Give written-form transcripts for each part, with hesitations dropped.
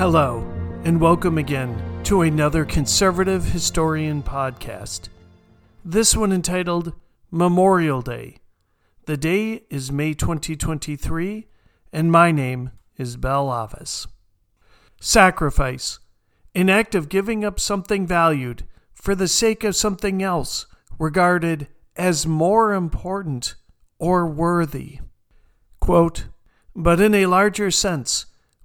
Hello, and welcome again to another Conservative Historian podcast. This one entitled Memorial Day. The day is May 2023, and my name is Bell Avis. Sacrifice. An act of giving up something valued for the sake of something else regarded as more important or worthy. Quote, but in a larger sense,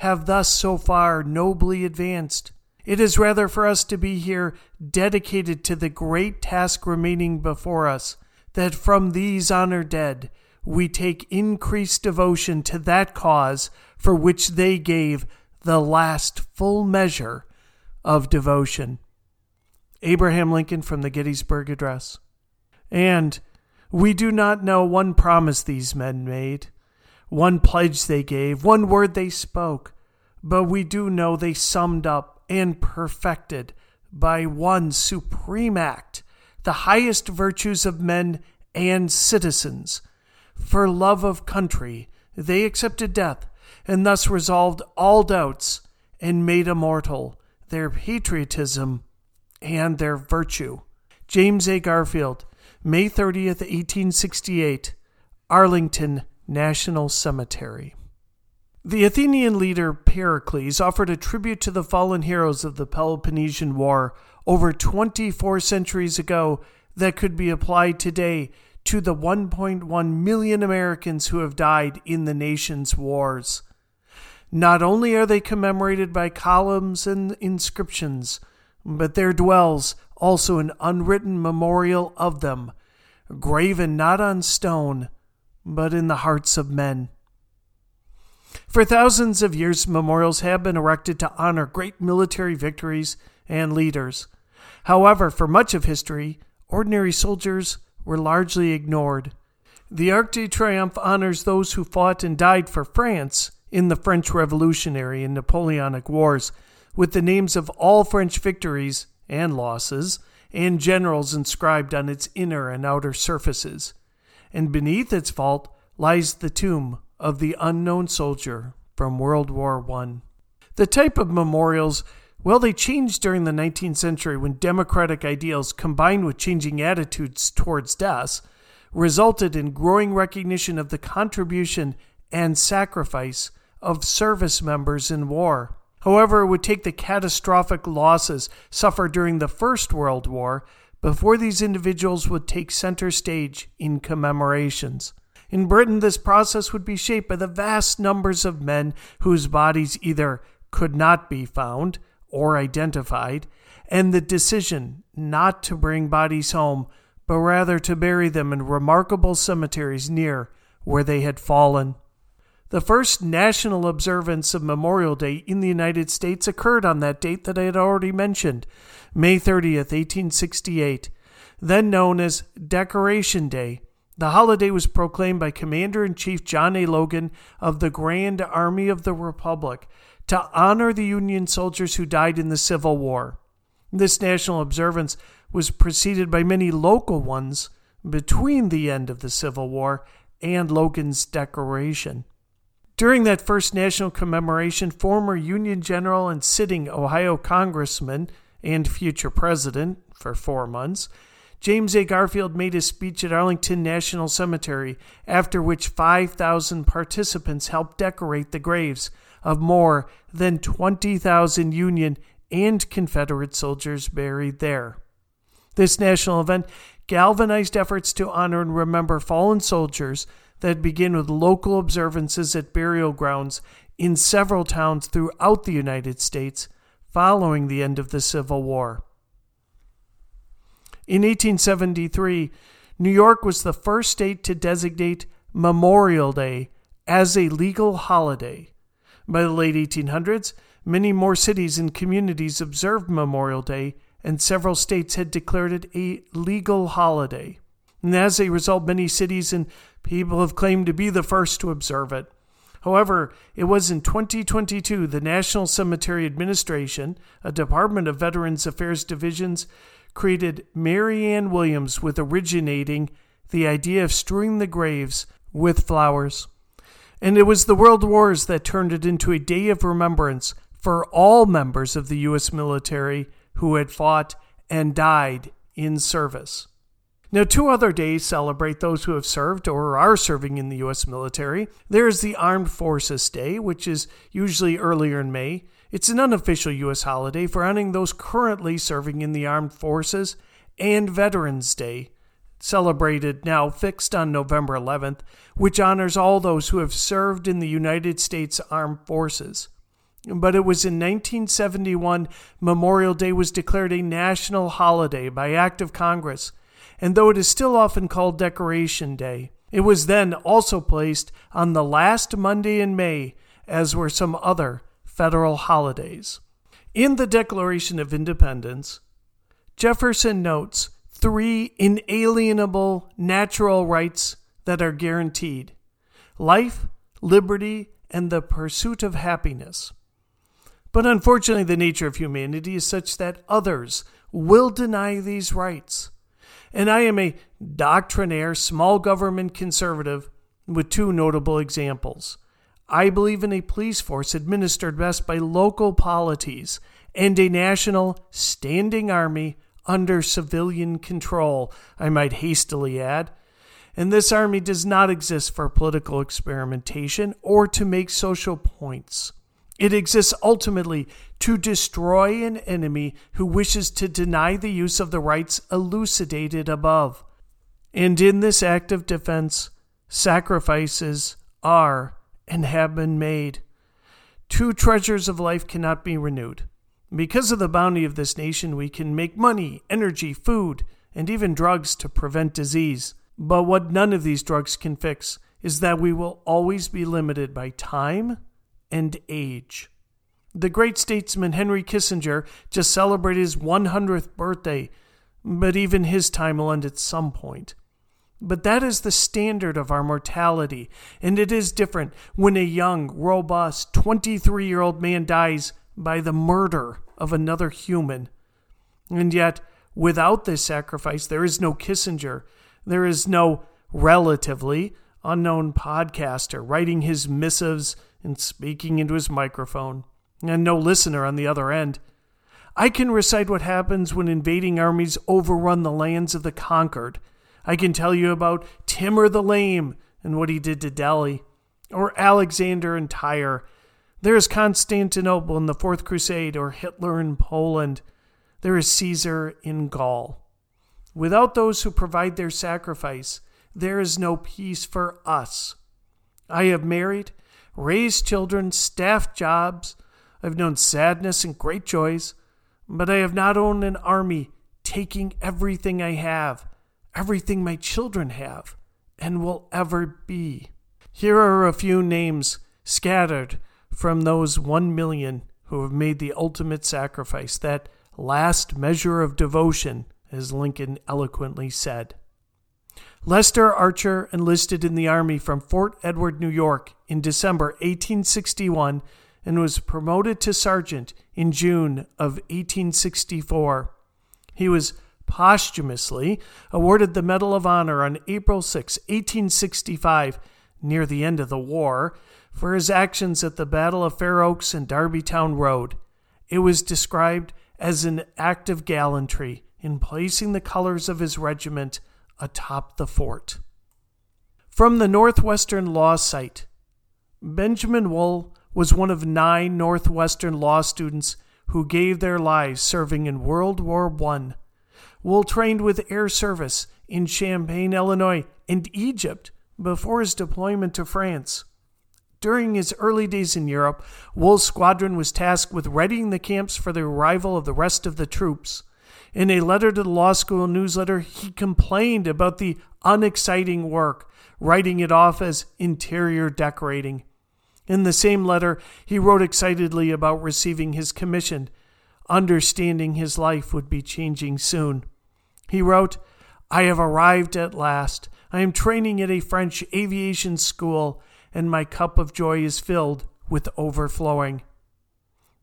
have thus so far nobly advanced. It is rather for us to be here dedicated to the great task remaining before us, that from these honored dead we take increased devotion to that cause for which they gave the last full measure of devotion. Abraham Lincoln from the Gettysburg Address. And we do not know one promise these men made, one pledge they gave, one word they spoke, but we do know they summed up and perfected by one supreme act the highest virtues of men and citizens. For love of country, they accepted death, and thus resolved all doubts and made immortal their patriotism and their virtue. James A. Garfield, May 30th, 1868, Arlington National Cemetery. The Athenian leader Pericles offered a tribute to the fallen heroes of the Peloponnesian War over 24 centuries ago that could be applied today to the 1.1 million Americans who have died in the nation's wars. Not only are they commemorated by columns and inscriptions, but there dwells also an unwritten memorial of them, graven not on stone, but in the hearts of men. For thousands of years, memorials have been erected to honor great military victories and leaders. However, for much of history, ordinary soldiers were largely ignored. The Arc de Triomphe honors those who fought and died for France in the French Revolutionary and Napoleonic Wars, with the names of all French victories and losses and generals inscribed on its inner and outer surfaces. And beneath its vault lies the tomb of the unknown soldier from World War I. The type of memorials, well, they changed during the 19th century when democratic ideals combined with changing attitudes towards death resulted in growing recognition of the contribution and sacrifice of service members in war. However, it would take the catastrophic losses suffered during the First World War before these individuals would take center stage in commemorations. In Britain, this process would be shaped by the vast numbers of men whose bodies either could not be found or identified, and the decision not to bring bodies home, but rather to bury them in remarkable cemeteries near where they had fallen. The first national observance of Memorial Day in the United States occurred on that date that I had already mentioned, May 30th, 1868, then known as Decoration Day. The holiday was proclaimed by Commander-in-Chief John A. Logan of the Grand Army of the Republic to honor the Union soldiers who died in the Civil War. This national observance was preceded by many local ones between the end of the Civil War and Logan's decoration. During that first national commemoration, former Union general and sitting Ohio congressman and future president for 4 months, James A. Garfield made his speech at Arlington National Cemetery, after which 5,000 participants helped decorate the graves of more than 20,000 Union and Confederate soldiers buried there. This national event galvanized efforts to honor and remember fallen soldiers that begin with local observances at burial grounds in several towns throughout the United States following the end of the Civil War. In 1873, New York was the first state to designate Memorial Day as a legal holiday. By the late 1800s, Many more cities and communities observed Memorial Day, and several states had declared it a legal holiday. And as a result, many cities and people have claimed to be the first to observe it. However, it was in 2022 the National Cemetery Administration, a Department of Veterans Affairs Divisions, created Mary Ann Williams with originating the idea of strewing the graves with flowers. And it was the World Wars that turned it into a day of remembrance for all members of the U.S. military who had fought and died in service. Now, two other days celebrate those who have served or are serving in the U.S. military. There is the Armed Forces Day, which is usually earlier in May. It's an unofficial U.S. holiday for honoring those currently serving in the armed forces, and Veterans Day, celebrated now fixed on November 11th, which honors all those who have served in the United States Armed Forces. But it was in 1971 Memorial Day was declared a national holiday by act of Congress. And though it is still often called Decoration Day, it was then also placed on the last Monday in May, as were some other federal holidays. In the Declaration of Independence, Jefferson notes 3 inalienable natural rights that are guaranteed: life, liberty, and the pursuit of happiness. But unfortunately, the nature of humanity is such that others will deny these rights. And I am a doctrinaire, small government conservative with two notable examples. I believe in a police force administered best by local polities and a national standing army under civilian control, I might hastily add. And this army does not exist for political experimentation or to make social points. It exists ultimately to destroy an enemy who wishes to deny the use of the rights elucidated above. And in this act of defense, sacrifices are and have been made. Two treasures of life cannot be renewed. Because of the bounty of this nation, we can make money, energy, food, and even drugs to prevent disease. But what none of these drugs can fix is that we will always be limited by time and age. The great statesman Henry Kissinger just celebrated his 100th birthday, but even his time will end at some point. But that is the standard of our mortality, and it is different when a young, robust, 23-year-old man dies by the murder of another human. And yet, without this sacrifice, there is no Kissinger. There is no relatively unknown podcaster writing his missives and speaking into his microphone, and no listener on the other end. I can recite what happens when invading armies overrun the lands of the conquered. I can tell you about Timur the Lame and what he did to Delhi, or Alexander and Tyre. There is Constantinople in the Fourth Crusade, or Hitler in Poland. There is Caesar in Gaul. Without those who provide their sacrifice, there is no peace for us. I have married, raised children, staffed jobs. I've known sadness and great joys, but I have not owned an army taking everything I have, everything my children have, and will ever be. Here are a few names scattered from those 1 million who have made the ultimate sacrifice, that last measure of devotion, as Lincoln eloquently said. Lester Archer enlisted in the Army from Fort Edward, New York in December 1861 and was promoted to sergeant in June of 1864. He was posthumously awarded the Medal of Honor on April 6, 1865, near the end of the war, for his actions at the Battle of Fair Oaks and Darbytown Road. It was described as an act of gallantry in placing the colors of his regiment atop the fort. From the Northwestern Law site, Benjamin Wool was one of 9 Northwestern Law students who gave their lives serving in World War I. Wool trained with air service in Champaign, Illinois, and Egypt before his deployment to France. During his early days in Europe, Wool's squadron was tasked with readying the camps for the arrival of the rest of the troops. In a letter to the law school newsletter, he complained about the unexciting work, writing it off as interior decorating. In the same letter, he wrote excitedly about receiving his commission, understanding his life would be changing soon. He wrote, "I have arrived at last. I am training at a French aviation school, and my cup of joy is filled with overflowing.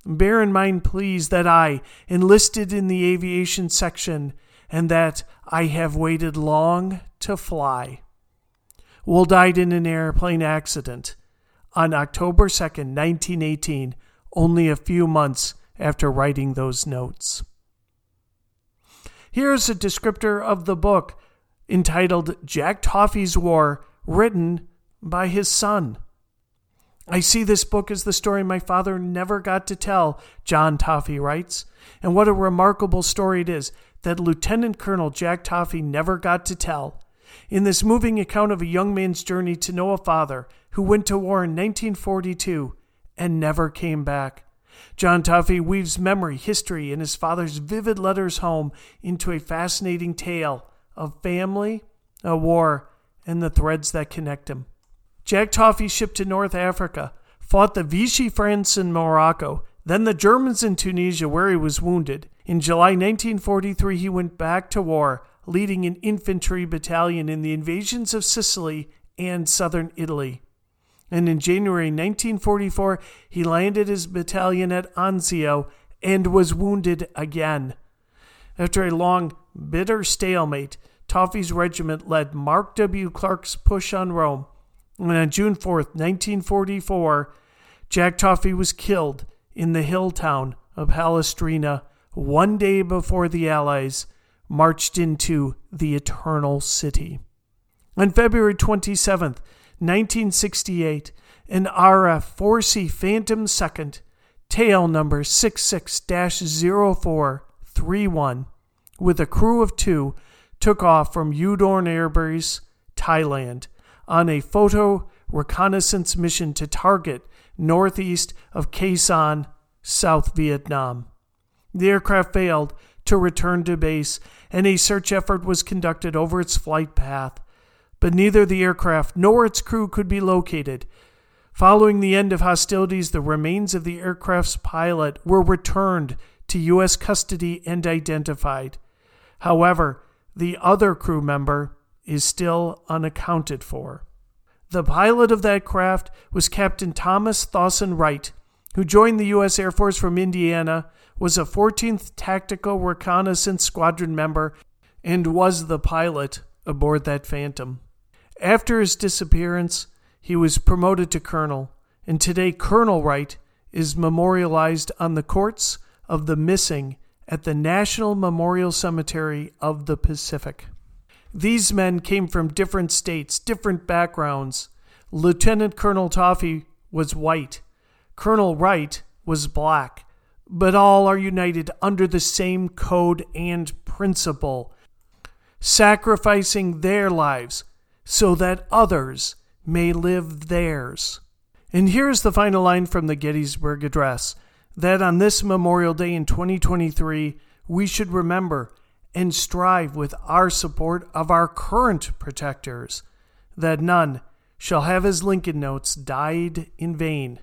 Bear in mind, please, that I enlisted in the aviation section and that I have waited long to fly." Wool died in an airplane accident on October 2nd, 1918, only a few months after writing those notes. Here's a descriptor of the book entitled Jack Toffey's War, written by his son. "I see this book as the story my father never got to tell," John Toffey writes. "And what a remarkable story it is that Lieutenant Colonel Jack Toffey never got to tell. In this moving account of a young man's journey to know a father who went to war in 1942 and never came back, John Toffey weaves memory, history, and his father's vivid letters home into a fascinating tale of family, a war, and the threads that connect them." Jack Toffey shipped to North Africa, fought the Vichy France in Morocco, then the Germans in Tunisia, where he was wounded. In July 1943, he went back to war, leading an infantry battalion in the invasions of Sicily and southern Italy. And in January 1944, he landed his battalion at Anzio and was wounded again. After a long, bitter stalemate, Toffey's regiment led Mark W. Clark's push on Rome, and on June 4th, 1944, Jack Toffey was killed in the hill town of Palestrina, one day before the Allies marched into the Eternal City. On February 27th, 1968, an RF-4C Phantom II, tail number 66-0431, with a crew of two, took off from Udon Airbase, Thailand, on a photo reconnaissance mission to target northeast of Khe Sanh, South Vietnam. The aircraft failed to return to base, and a search effort was conducted over its flight path, but neither the aircraft nor its crew could be located. Following the end of hostilities, the remains of the aircraft's pilot were returned to U.S. custody and identified. However, the other crew member is still unaccounted for. The pilot of that craft was Captain Thomas Thawson Wright, who joined the U.S. Air Force from Indiana, was a 14th Tactical Reconnaissance Squadron member, and was the pilot aboard that Phantom. After his disappearance, he was promoted to colonel, and today Colonel Wright is memorialized on the courts of the missing at the National Memorial Cemetery of the Pacific. These men came from different states, different backgrounds. Lieutenant Colonel Toffey was white. Colonel Wright was black. But all are united under the same code and principle, sacrificing their lives so that others may live theirs. And here's the final line from the Gettysburg Address, that on this Memorial Day in 2023, we should remember and strive with our support of our current protectors, that none shall have, as Lincoln notes, died in vain,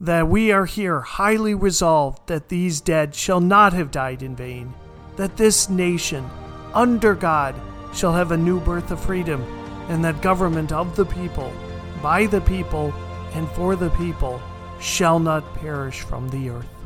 that we are here highly resolved that these dead shall not have died in vain, that this nation, under God, shall have a new birth of freedom, and that government of the people, by the people, and for the people, shall not perish from the earth.